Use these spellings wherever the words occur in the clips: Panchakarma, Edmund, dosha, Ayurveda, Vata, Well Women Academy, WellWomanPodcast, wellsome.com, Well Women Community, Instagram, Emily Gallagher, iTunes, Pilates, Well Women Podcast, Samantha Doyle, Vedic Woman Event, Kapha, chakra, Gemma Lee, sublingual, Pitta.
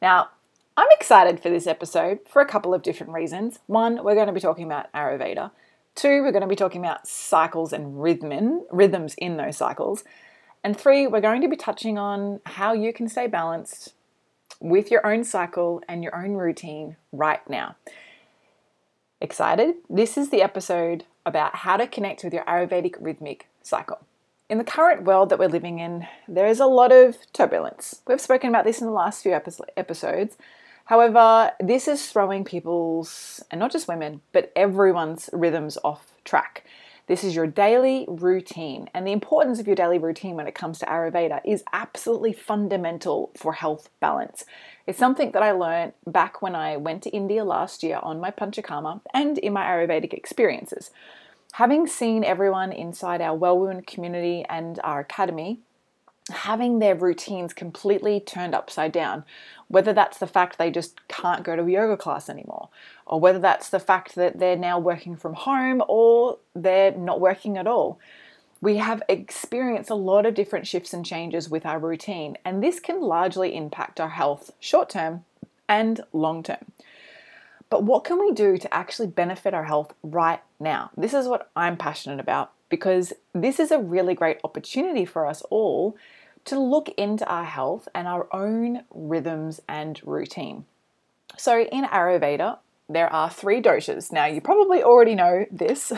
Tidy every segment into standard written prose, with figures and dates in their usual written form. Now, I'm excited for this episode for a couple of different reasons. One, we're going to be talking about Ayurveda. Two, we're going to be talking about cycles and rhythms in those cycles. And three, we're going to be touching on how you can stay balanced with your own cycle and your own routine right now. Excited? This is the episode about how to connect with your Ayurvedic rhythmic cycle. In the current world that we're living in, there is a lot of turbulence. We've spoken about this in the last few episodes. However, this is throwing people's, and not just women, but everyone's rhythms off track. This is your daily routine, and the importance of your daily routine when it comes to Ayurveda is absolutely fundamental for health balance. It's something that I learned back when I went to India last year on my Panchakarma and in my Ayurvedic experiences. Having seen everyone inside our Well Women community and our academy having their routines completely turned upside down, whether that's the fact they just can't go to a yoga class anymore, or whether that's the fact that they're now working from home or they're not working at all. We have experienced a lot of different shifts and changes with our routine, and this can largely impact our health short-term and long-term. But what can we do to actually benefit our health right now? This is what I'm passionate about, because this is a really great opportunity for us all to look into our health and our own rhythms and routine. So in Ayurveda, there are three doshas. Now, you probably already know this.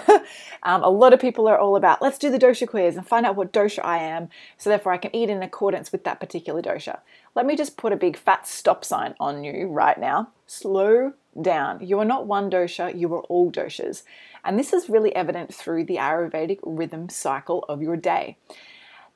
A lot of people are all about, let's do the dosha quiz and find out what dosha I am, so therefore I can eat in accordance with that particular dosha. Let me just put a big fat stop sign on you right now. Slow down. You are not one dosha, you are all doshas. And this is really evident through the Ayurvedic rhythm cycle of your day.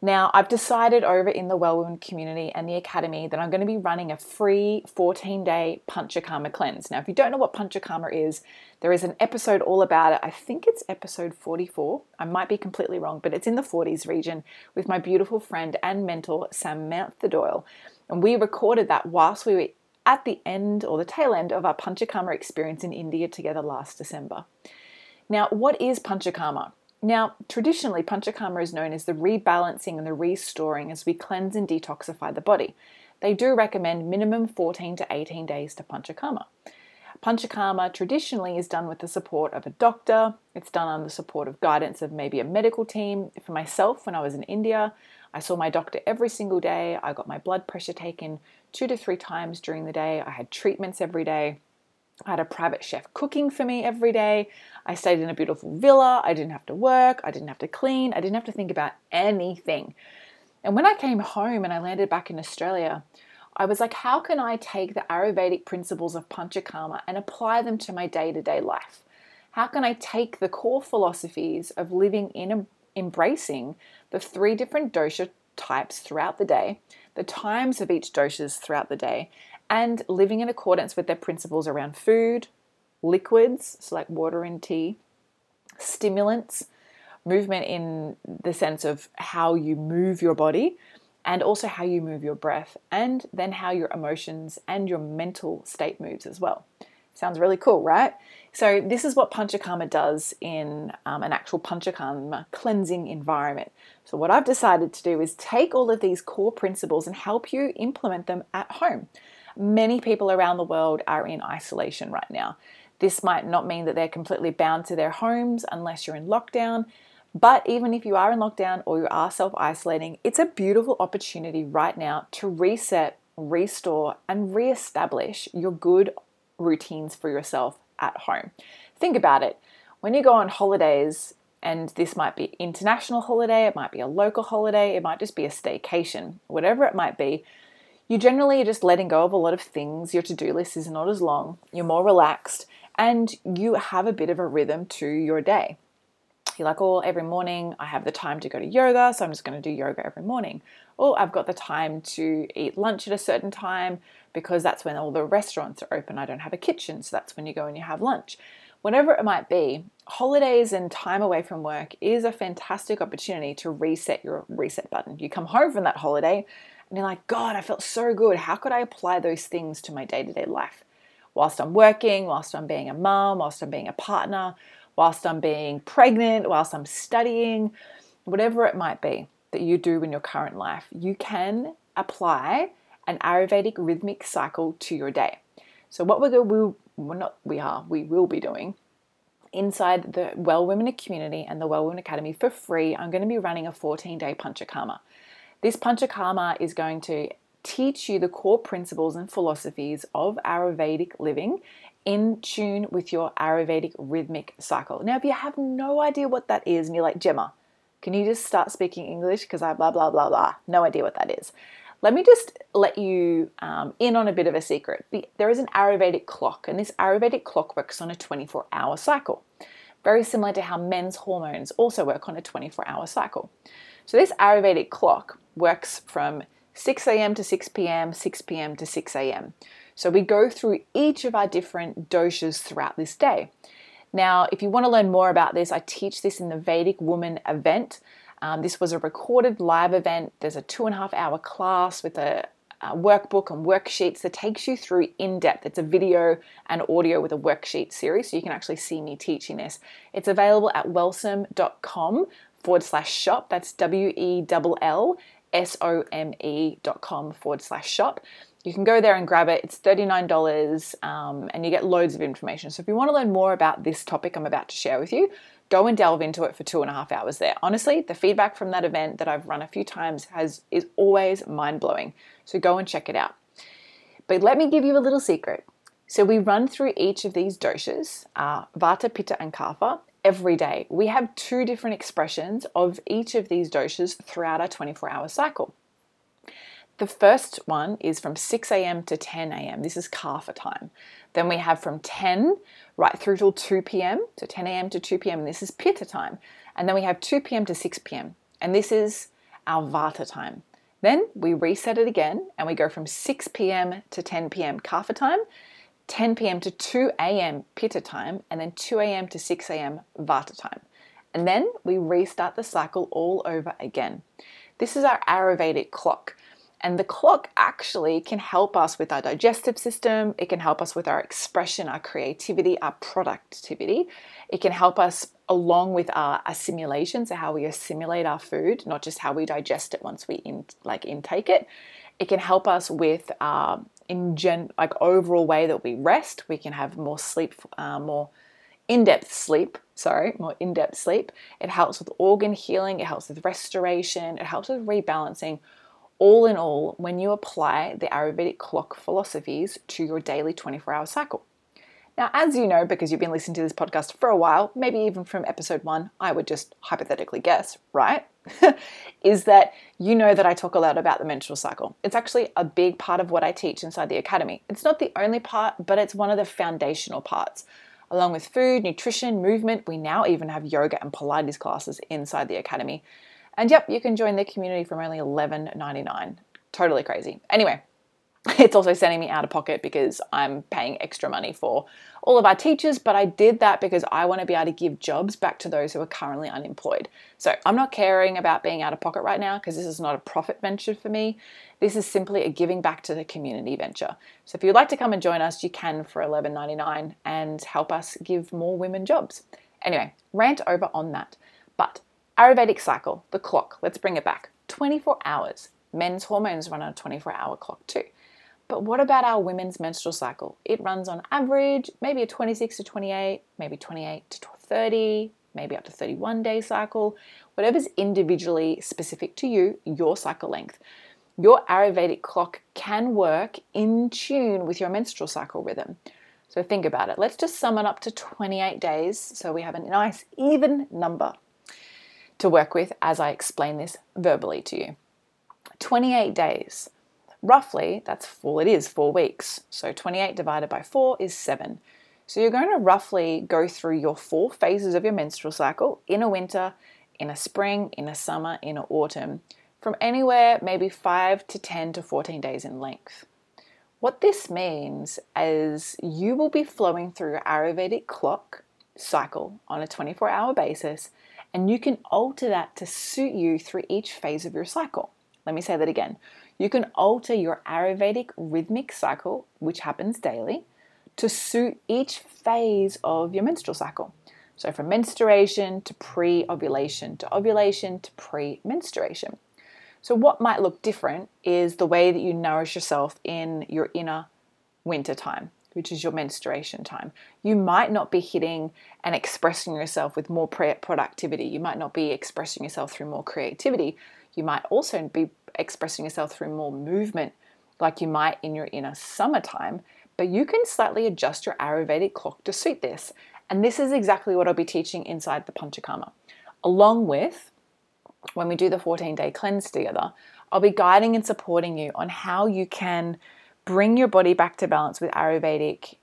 Now, I've decided over in the Well Women community and the academy that I'm going to be running a free 14-day Panchakarma cleanse. Now, if you don't know what Panchakarma is, there is an episode all about it. I think it's episode 44. I might be completely wrong, but it's in the 40s region with my beautiful friend and mentor, Samantha Doyle. And we recorded that whilst we were at the end or the tail end of our Panchakarma experience in India together last December. Now, what is Panchakarma? Now, traditionally, Panchakarma is known as the rebalancing and the restoring as we cleanse and detoxify the body. They do recommend minimum 14 to 18 days to Panchakarma. Panchakarma traditionally is done with the support of a doctor. It's done on the support of guidance of maybe a medical team. For myself, when I was in India, I saw my doctor every single day. I got my blood pressure taken 2 to 3 times during the day. I had treatments every day. I had a private chef cooking for me every day. I stayed in a beautiful villa. I didn't have to work. I didn't have to clean. I didn't have to think about anything. And when I came home and I landed back in Australia, I was like, how can I take the Ayurvedic principles of Panchakarma and apply them to my day-to-day life? How can I take the core philosophies of living in embracing the 3 different dosha types throughout the day, the times of each doshas throughout the day, and living in accordance with their principles around food, liquids, so like water and tea, stimulants, movement in the sense of how you move your body, and also how you move your breath, and then how your emotions and your mental state moves as well. Sounds really cool, right? So this is what Panchakarma does in an actual Panchakarma cleansing environment. So what I've decided to do is take all of these core principles and help you implement them at home. Many people around the world are in isolation right now. This might not mean that they're completely bound to their homes unless you're in lockdown. But even if you are in lockdown or you are self-isolating, it's a beautiful opportunity right now to reset, restore, and reestablish your good routines for yourself at home. Think about it. When you go on holidays, and this might be international holiday, it might be a local holiday, it might just be a staycation, whatever it might be, you generally are just letting go of a lot of things. Your to-do list is not as long, you're more relaxed, and you have a bit of a rhythm to your day. you're like, oh, every morning I have the time to go to yoga, so I'm just going to do yoga every morning. Or I've got the time to eat lunch at a certain time because that's when all the restaurants are open. I don't have a kitchen, so that's when you go and you have lunch. Whatever it might be, holidays and time away from work is a fantastic opportunity to reset your reset button. You come home from that holiday and you're like, God, I felt so good. How could I apply those things to my day-to-day life? Whilst I'm working, whilst I'm being a mom, whilst I'm being a partner, whilst I'm being pregnant, whilst I'm studying, whatever it might be that you do in your current life, you can apply an Ayurvedic rhythmic cycle to your day. So what we will be doing inside the Well Women Community and the Well Women Academy for free, I'm going to be running a 14-day Panchakarma. This Panchakarma is going to teach you the core principles and philosophies of Ayurvedic living in tune with your Ayurvedic rhythmic cycle. Now, if you have no idea what that is and you're like, Gemma, can you just start speaking English because I blah, blah, blah, blah, no idea what that is. Let me just let you in on a bit of a secret. There is an Ayurvedic clock, and this Ayurvedic clock works on a 24-hour cycle, very similar to how men's hormones also work on a 24-hour cycle. So this Ayurvedic clock works from 6 a.m. to 6 p.m., 6 p.m. to 6 a.m. So we go through each of our different doshas throughout this day. Now, if you want to learn more about this, I teach this in the Vedic Woman Event. This was a recorded live event. There's a 2.5-hour class with a workbook and worksheets that takes you through in depth. It's a video and audio with a worksheet series, so you can actually see me teaching this. It's available at wellsome.com/shop. That's wellsome.com/shop. You can go there and grab it. It's $39, and you get loads of information. So if you want to learn more about this topic I'm about to share with you, go and delve into it for 2.5 hours there. Honestly, the feedback from that event that I've run a few times is always mind-blowing. So go and check it out. But let me give you a little secret. So we run through each of these doshas, Vata, Pitta, and Kapha, every day. We have two different expressions of each of these doshas throughout our 24-hour cycle. The first one is from 6 a.m. to 10 a.m. This is Kapha time. Then we have from 10 right through till 2 p.m. So 10 a.m. to 2 p.m. This is Pitta time. And then we have 2 p.m. to 6 p.m. And this is our Vata time. Then we reset it again and we go from 6 p.m. to 10 p.m. Kapha time, 10 p.m. to 2 a.m. Pitta time, and then 2 a.m. to 6 a.m. Vata time. And then we restart the cycle all over again. This is our Ayurvedic clock. And the clock actually can help us with our digestive system. It can help us with our expression, our creativity, our productivity. It can help us along with our assimilation, so how we assimilate our food, not just how we digest it once we intake it. It can help us with our overall way that we rest. We can have more sleep, more in-depth sleep. It helps with organ healing. It helps with restoration. It helps with rebalancing. All in all, when you apply the Ayurvedic clock philosophies to your daily 24-hour cycle. Now, as you know, because you've been listening to this podcast for a while, maybe even from episode 1, I would just hypothetically guess, right? is that you know that I talk a lot about the menstrual cycle. It's actually a big part of what I teach inside the academy. It's not the only part, but it's one of the foundational parts. Along with food, nutrition, movement, we now even have yoga and Pilates classes inside the academy. And yep, you can join the community from only $11.99. Totally crazy. Anyway, it's also sending me out of pocket because I'm paying extra money for all of our teachers, but I did that because I want to be able to give jobs back to those who are currently unemployed. So I'm not caring about being out of pocket right now because this is not a profit venture for me. This is simply a giving back to the community venture. So if you'd like to come and join us, you can for $11.99 and help us give more women jobs. Anyway, rant over on that. But Ayurvedic cycle, the clock, let's bring it back. 24 hours. Men's hormones run on a 24-hour clock too. But what about our women's menstrual cycle? It runs on average, maybe a 26 to 28, maybe 28 to 30, maybe up to 31-day cycle, whatever's individually specific to you, your cycle length. Your Ayurvedic clock can work in tune with your menstrual cycle rhythm. So think about it. Let's just sum it up to 28 days so we have a nice even number to work with as I explain this verbally to you. 28 days, roughly, that's 4 weeks. So 28 divided by 4 is 7. So you're going to roughly go through your 4 phases of your menstrual cycle: in a winter, in a spring, in a summer, in an autumn, from anywhere maybe 5 to 10 to 14 days in length. What this means is you will be flowing through your Ayurvedic clock cycle on a 24-hour basis, and you can alter that to suit you through each phase of your cycle. Let me say that again. You can alter your Ayurvedic rhythmic cycle, which happens daily, to suit each phase of your menstrual cycle. So from menstruation to pre-ovulation to ovulation to pre-menstruation. So what might look different is the way that you nourish yourself in your inner winter time, which is your menstruation time. You might not be hitting and expressing yourself with more productivity. You might not be expressing yourself through more creativity. You might also be expressing yourself through more movement, like you might in your inner summertime, but you can slightly adjust your Ayurvedic clock to suit this. And this is exactly what I'll be teaching inside the Panchakarma, along with when we do the 14-day cleanse together. I'll be guiding and supporting you on how you can bring your body back to balance with Ayurvedic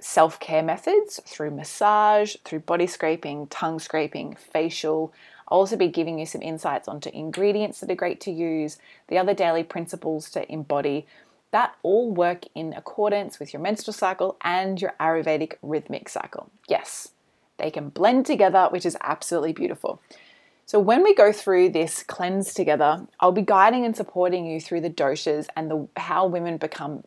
self-care methods through massage, through body scraping, tongue scraping, facial. I'll also be giving you some insights onto ingredients that are great to use, the other daily principles to embody. That all work in accordance with your menstrual cycle and your Ayurvedic rhythmic cycle. Yes, they can blend together, which is absolutely beautiful. So when we go through this cleanse together, I'll be guiding and supporting you through the doshas and how women can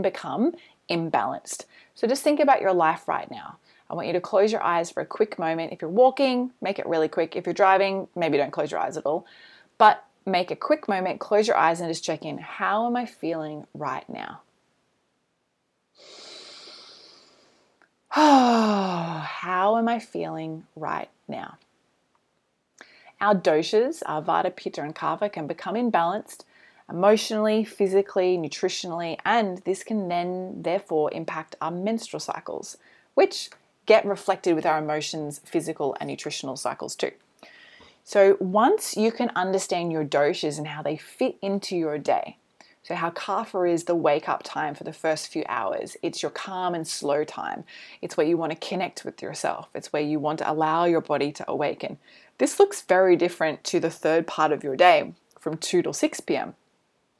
become imbalanced. So just think about your life right now. I want you to close your eyes for a quick moment. If you're walking, make it really quick. If you're driving, maybe don't close your eyes at all. But make a quick moment, close your eyes and just check in. How am I feeling right now? Oh, how am I feeling right now? Our doshas, our Vata, Pitta and Kapha, can become imbalanced emotionally, physically, nutritionally, and this can then therefore impact our menstrual cycles, which get reflected with our emotions, physical and nutritional cycles too. So once you can understand your doshas and how they fit into your day, so how Kapha is the wake-up time for the first few hours. It's your calm and slow time. It's where you want to connect with yourself. It's where you want to allow your body to awaken. This looks very different to the third part of your day from 2 till 6 p.m.,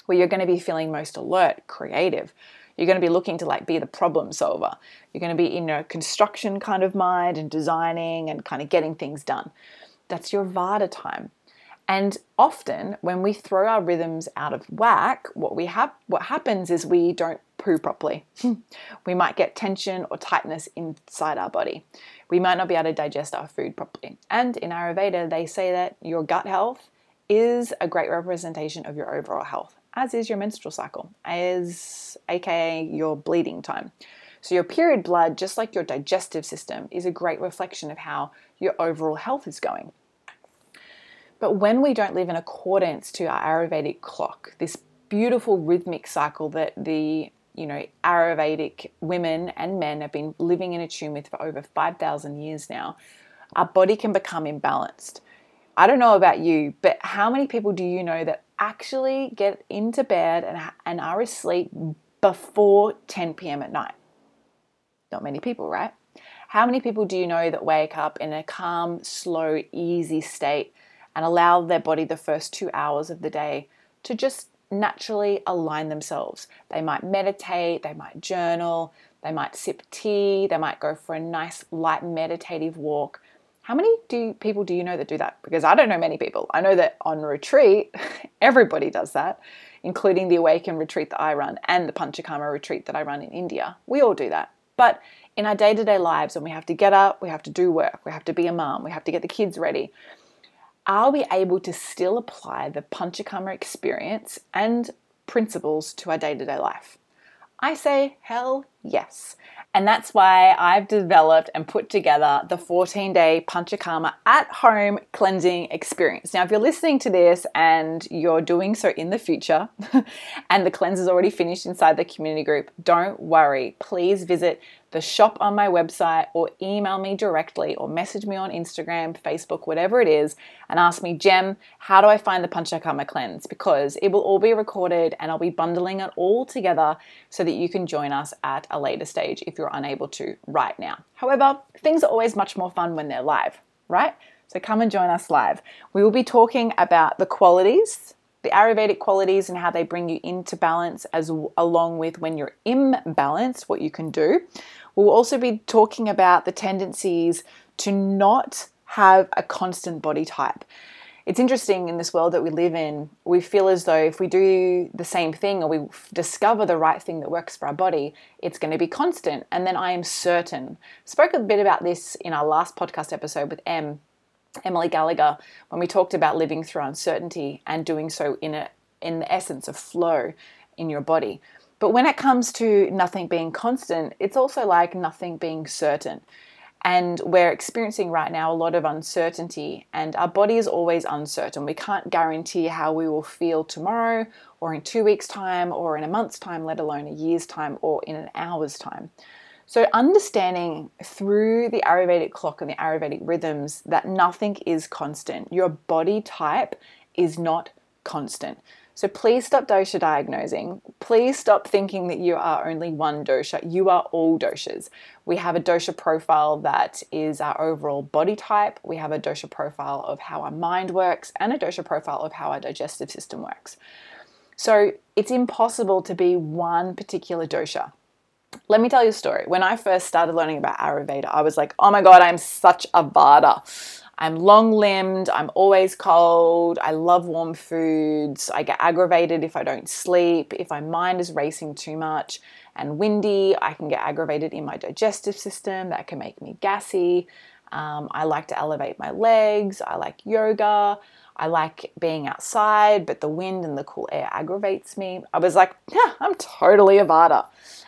where you're going to be feeling most alert, creative. You're going to be looking to be the problem solver. You're going to be in a construction kind of mind and designing and kind of getting things done. That's your Vata time. And often when we throw our rhythms out of whack, what happens is we don't poo properly. We might get tension or tightness inside our body. We might not be able to digest our food properly. And in Ayurveda, they say that your gut health is a great representation of your overall health, as is your menstrual cycle, as aka your bleeding time. So your period blood, just like your digestive system, is a great reflection of how your overall health is going. But when we don't live in accordance to our Ayurvedic clock, this beautiful rhythmic cycle that the Ayurvedic women and men have been living in attune with for over 5,000 years now, our body can become imbalanced. I don't know about you, but how many people do you know that actually get into bed and are asleep before 10 p.m. at night? Not many people, right? How many people do you know that wake up in a calm, slow, easy state and allow their body the first 2 hours of the day to just naturally align themselves? They might meditate, they might journal, they might sip tea, they might go for a nice light meditative walk. How many people do you know that do that? Because I don't know many people. I know that on retreat, everybody does that, including the Awaken retreat that I run and the Panchakarma retreat that I run in India. We all do that. But in our day-to-day lives, when we have to get up, we have to do work, we have to be a mom, we have to get the kids ready, are we able to still apply the Panchakarma experience and principles to our day-to-day life? I say, hell yes. And that's why I've developed and put together the 14-day Panchakarma at-home cleansing experience. Now, if you're listening to this and you're doing so in the future and the cleanse is already finished inside the community group, don't worry. Please visit the shop on my website, or email me directly, or message me on Instagram, Facebook, whatever it is, and ask me, Gem, how do I find the Panchakarma cleanse? Because it will all be recorded and I'll be bundling it all together so that you can join us at a later stage if you're unable to right now. However, things are always much more fun when they're live, right? So come and join us live. We will be talking about the qualities, the Ayurvedic qualities, and how they bring you into balance, as along with when you're imbalanced, what you can do. We'll also be talking about the tendencies to not have a constant body type. It's interesting in this world that we live in, we feel as though if we do the same thing or we discover the right thing that works for our body, it's going to be constant. And then I am certain. Spoke a bit about this in our last podcast episode with Emily Gallagher, when we talked about living through uncertainty and doing so in the essence of flow in your body. But when it comes to nothing being constant, it's also like nothing being certain. And we're experiencing right now a lot of uncertainty, and our body is always uncertain. We can't guarantee how we will feel tomorrow or in 2 weeks' time or in a month's time, let alone a year's time or in an hour's time. So understanding through the Ayurvedic clock and the Ayurvedic rhythms that nothing is constant. Your body type is not constant. So please stop dosha diagnosing. Please stop thinking that you are only one dosha. You are all doshas. We have a dosha profile that is our overall body type. We have a dosha profile of how our mind works and a dosha profile of how our digestive system works. So it's impossible to be one particular dosha. Let me tell you a story. When I first started learning about Ayurveda, I was like, oh my God, I'm such a Vata. I'm long-limbed. I'm always cold. I love warm foods. I get aggravated if I don't sleep. If my mind is racing too much and windy, I can get aggravated in my digestive system. That can make me gassy. I like to elevate my legs. I like yoga. I like being outside, but the wind and the cool air aggravates me. I was like, yeah, I'm totally a Vata.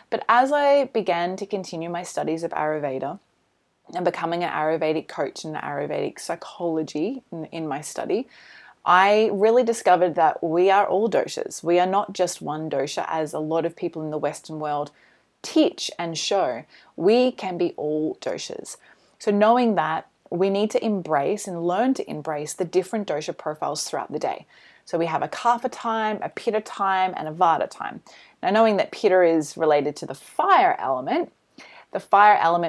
But as I began to continue my studies of Ayurveda and becoming an Ayurvedic coach and Ayurvedic psychology in my study, I really discovered that we are all doshas. We are not just one dosha, as a lot of people in the Western world teach and show. We can be all doshas. So knowing that, we need to embrace and learn to embrace the different dosha profiles throughout the day. So we have a Kapha time, a Pitta time, and a Vata time. Now, knowing that Pitta is related to the fire element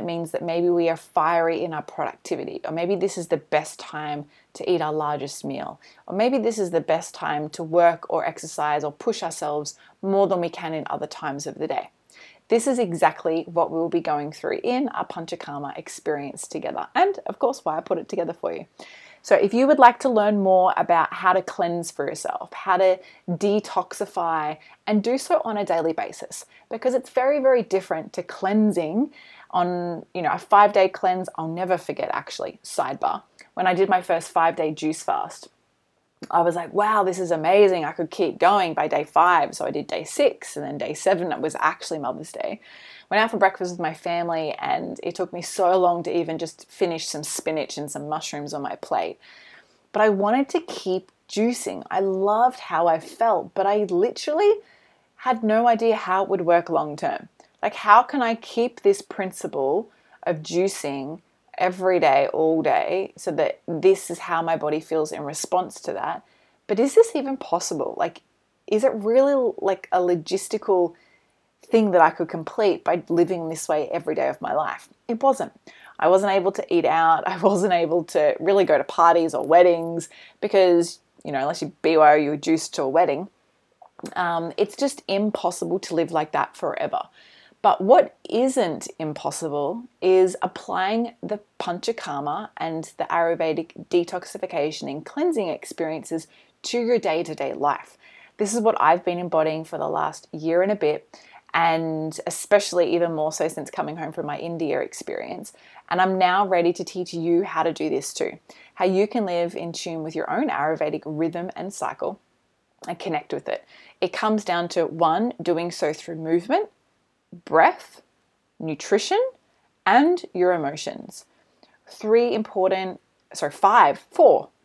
means that maybe we are fiery in our productivity, or maybe this is the best time to eat our largest meal, or maybe this is the best time to work or exercise or push ourselves more than we can in other times of the day. This is exactly what we will be going through in our Panchakarma experience together, and of course why I put it together for you. So if you would like to learn more about how to cleanse for yourself, how to detoxify, and do so on a daily basis, because it's very, very different to cleansing on, a 5-day cleanse. I'll never forget, actually, sidebar, when I did my first 5-day juice fast, I was like, wow, this is amazing. I could keep going by day 5. So I did day 6, and then day 7, it was actually Mother's Day. Went out for breakfast with my family, and it took me so long to even just finish some spinach and some mushrooms on my plate. But I wanted to keep juicing. I loved how I felt, but I literally had no idea how it would work long term. Like, how can I keep this principle of juicing every day, all day, so that this is how my body feels in response to that? But is this even possible? Like, is it really like a logistical thing that I could complete by living this way every day of my life? It wasn't. I wasn't able to eat out. I wasn't able to really go to parties or weddings because, unless you BYO, you're juiced to a wedding. It's just impossible to live like that forever. But what isn't impossible is applying the Panchakarma and the Ayurvedic detoxification and cleansing experiences to your day-to-day life. This is what I've been embodying for the last year and a bit, and especially even more so since coming home from my India experience. And I'm now ready to teach you how to do this too, how you can live in tune with your own Ayurvedic rhythm and cycle and connect with it. It comes down to 1, doing so through movement, breath, nutrition, and your emotions. 4,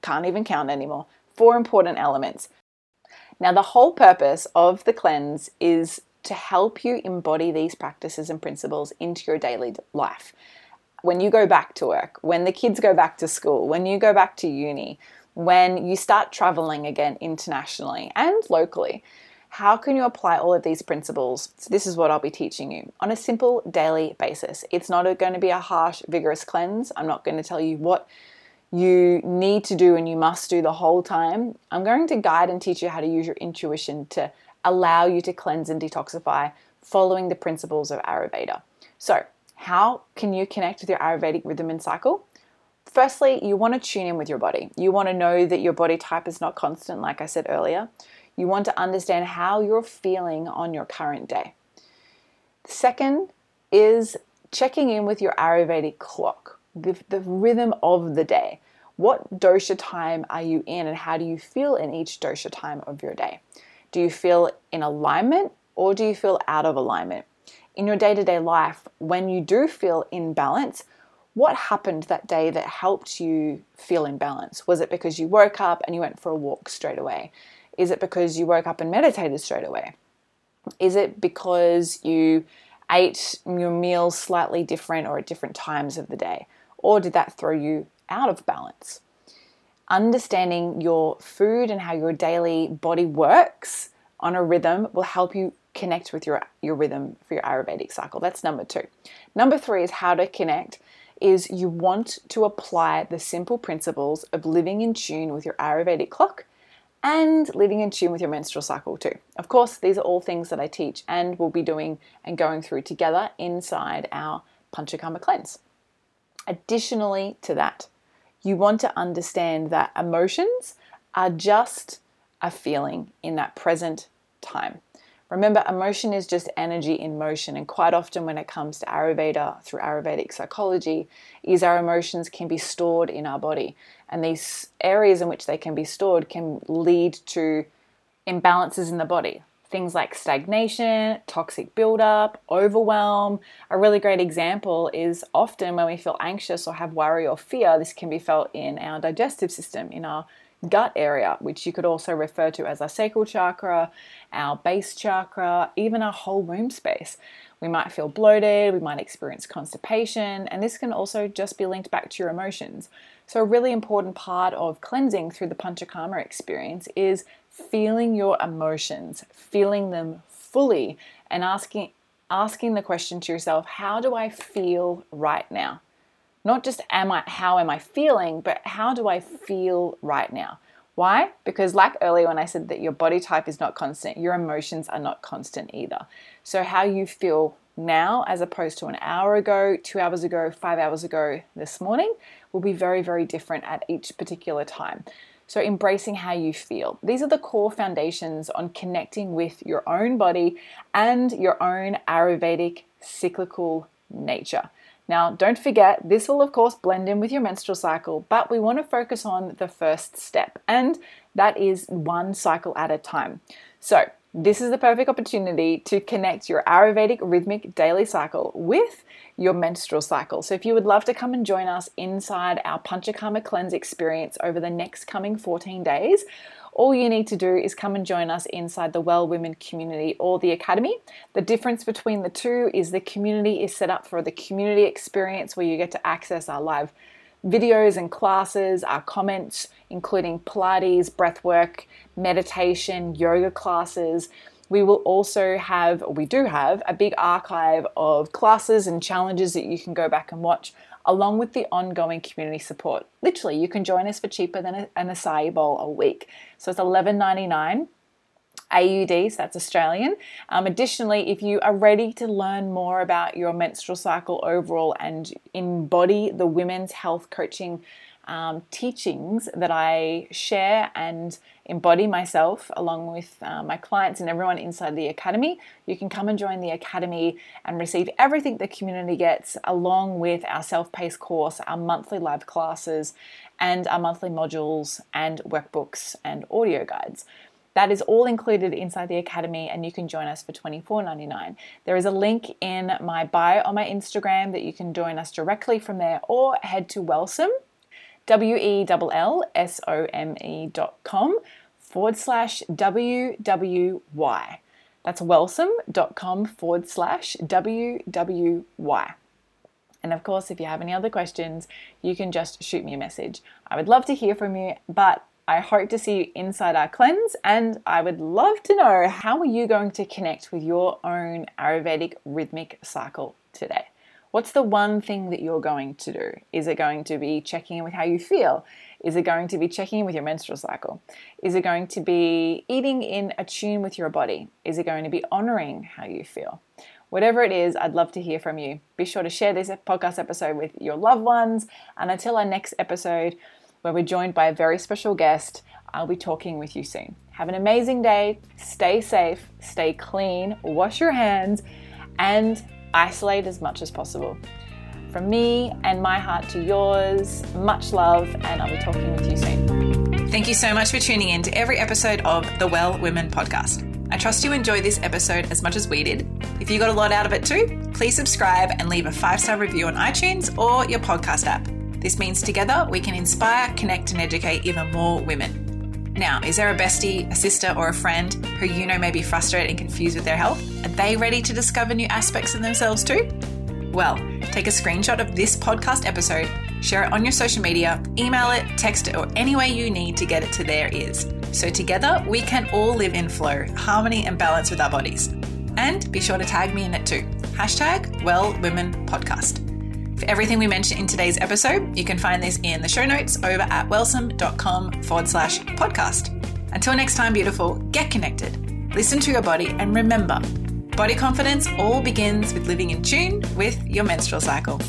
can't even count anymore. 4 important elements. Now, the whole purpose of the cleanse is to help you embody these practices and principles into your daily life. When you go back to work, when the kids go back to school, when you go back to uni, when you start traveling again internationally and locally, how can you apply all of these principles? So this is what I'll be teaching you on a simple daily basis. It's not going to be a harsh, vigorous cleanse. I'm not going to tell you what you need to do and you must do the whole time. I'm going to guide and teach you how to use your intuition to allow you to cleanse and detoxify following the principles of Ayurveda. So how can you connect with your Ayurvedic rhythm and cycle? Firstly, you want to tune in with your body. You want to know that your body type is not constant, like I said earlier. You want to understand how you're feeling on your current day. Second is checking in with your Ayurvedic clock, the rhythm of the day. What dosha time are you in and how do you feel in each dosha time of your day? Do you feel in alignment or do you feel out of alignment? In your day-to-day life, when you do feel in balance, what happened that day that helped you feel in balance? Was it because you woke up and you went for a walk straight away? Is it because you woke up and meditated straight away? Is it because you ate your meals slightly different or at different times of the day? Or did that throw you out of balance? Understanding your food and how your daily body works on a rhythm will help you connect with your rhythm for your Ayurvedic cycle. That's number two. Number three is how to connect is you want to apply the simple principles of living in tune with your Ayurvedic clock and living in tune with your menstrual cycle too. Of course, these are all things that I teach and we'll be doing and going through together inside our Panchakarma cleanse. Additionally to that, you want to understand that emotions are just a feeling in that present time. Remember, emotion is just energy in motion, and quite often when it comes to Ayurveda, through Ayurvedic psychology, is our emotions can be stored in our body. And these areas in which they can be stored can lead to imbalances in the body. Things like stagnation, toxic buildup, overwhelm. A really great example is often when we feel anxious or have worry or fear, this can be felt in our digestive system, in our gut area, which you could also refer to as our sacral chakra, our base chakra, even our whole womb space. We might feel bloated, we might experience constipation, and this can also just be linked back to your emotions. So a really important part of cleansing through the Panchakarma experience is feeling your emotions, feeling them fully, and asking the question to yourself, how do I feel right now? Not just how am I feeling, but how do I feel right now? Why? Because like earlier when I said that your body type is not constant, your emotions are not constant either. So how you feel now as opposed to an hour ago, 2 hours ago, 5 hours ago this morning will be very, very different at each particular time. So embracing how you feel. These are the core foundations on connecting with your own body and your own Ayurvedic cyclical nature. Now, don't forget, this will of course blend in with your menstrual cycle, but we want to focus on the first step, and that is one cycle at a time. So this is the perfect opportunity to connect your Ayurvedic rhythmic daily cycle with your menstrual cycle. So if you would love to come and join us inside our Panchakarma cleanse experience over the next coming 14 days, all you need to do is come and join us inside the Well Women Community or the Academy. The difference between the two is the community is set up for the community experience where you get to access our live videos and classes, our comments, including Pilates, breathwork, meditation, yoga classes. We will also have, or we do have, a big archive of classes and challenges that you can go back and watch, along with the ongoing community support. Literally, you can join us for cheaper than an acai bowl a week. So it's $11.99 AUD, so that's Australian. Additionally, if you are ready to learn more about your menstrual cycle overall and embody the women's health coaching teachings that I share and embody myself along with my clients and everyone inside the Academy, you can come and join the Academy and receive everything the community gets along with our self-paced course, our monthly live classes, and our monthly modules and workbooks and audio guides. That is all included inside the Academy, and you can join us for $24.99. There is a link in my bio on my Instagram that you can join us directly from there, or head to Wellsome, WELLSOME.com/WWY. That's wellsome.com/WWY. And of course, if you have any other questions, you can just shoot me a message. I would love to hear from you, but I hope to see you inside our cleanse, and I would love to know, how are you going to connect with your own Ayurvedic rhythmic cycle today? What's the one thing that you're going to do? Is it going to be checking in with how you feel? Is it going to be checking in with your menstrual cycle? Is it going to be eating in attune with your body? Is it going to be honoring how you feel? Whatever it is, I'd love to hear from you. Be sure to share this podcast episode with your loved ones. And until our next episode, where we're joined by a very special guest, I'll be talking with you soon. Have an amazing day. Stay safe, stay clean, wash your hands, and isolate as much as possible. From me and my heart to yours, much love, and I'll be talking with you soon. Thank you so much for tuning in to every episode of the Well Women Podcast. I trust you enjoyed this episode as much as we did. If you got a lot out of it too, please subscribe and leave a 5-star review on iTunes or your podcast app. This means together we can inspire, connect, and educate even more women. Now, is there a bestie, a sister, or a friend who you know may be frustrated and confused with their health? Are they ready to discover new aspects of themselves too? Well, take a screenshot of this podcast episode, share it on your social media, email it, text it, or any way you need to get it to their ears. So together we can all live in flow, harmony, and balance with our bodies. And be sure to tag me in it too. #WellWomenPodcast. For everything we mentioned in today's episode, you can find this in the show notes over at wellsome.com/podcast. Until next time, beautiful, get connected, listen to your body, and remember, body confidence all begins with living in tune with your menstrual cycle.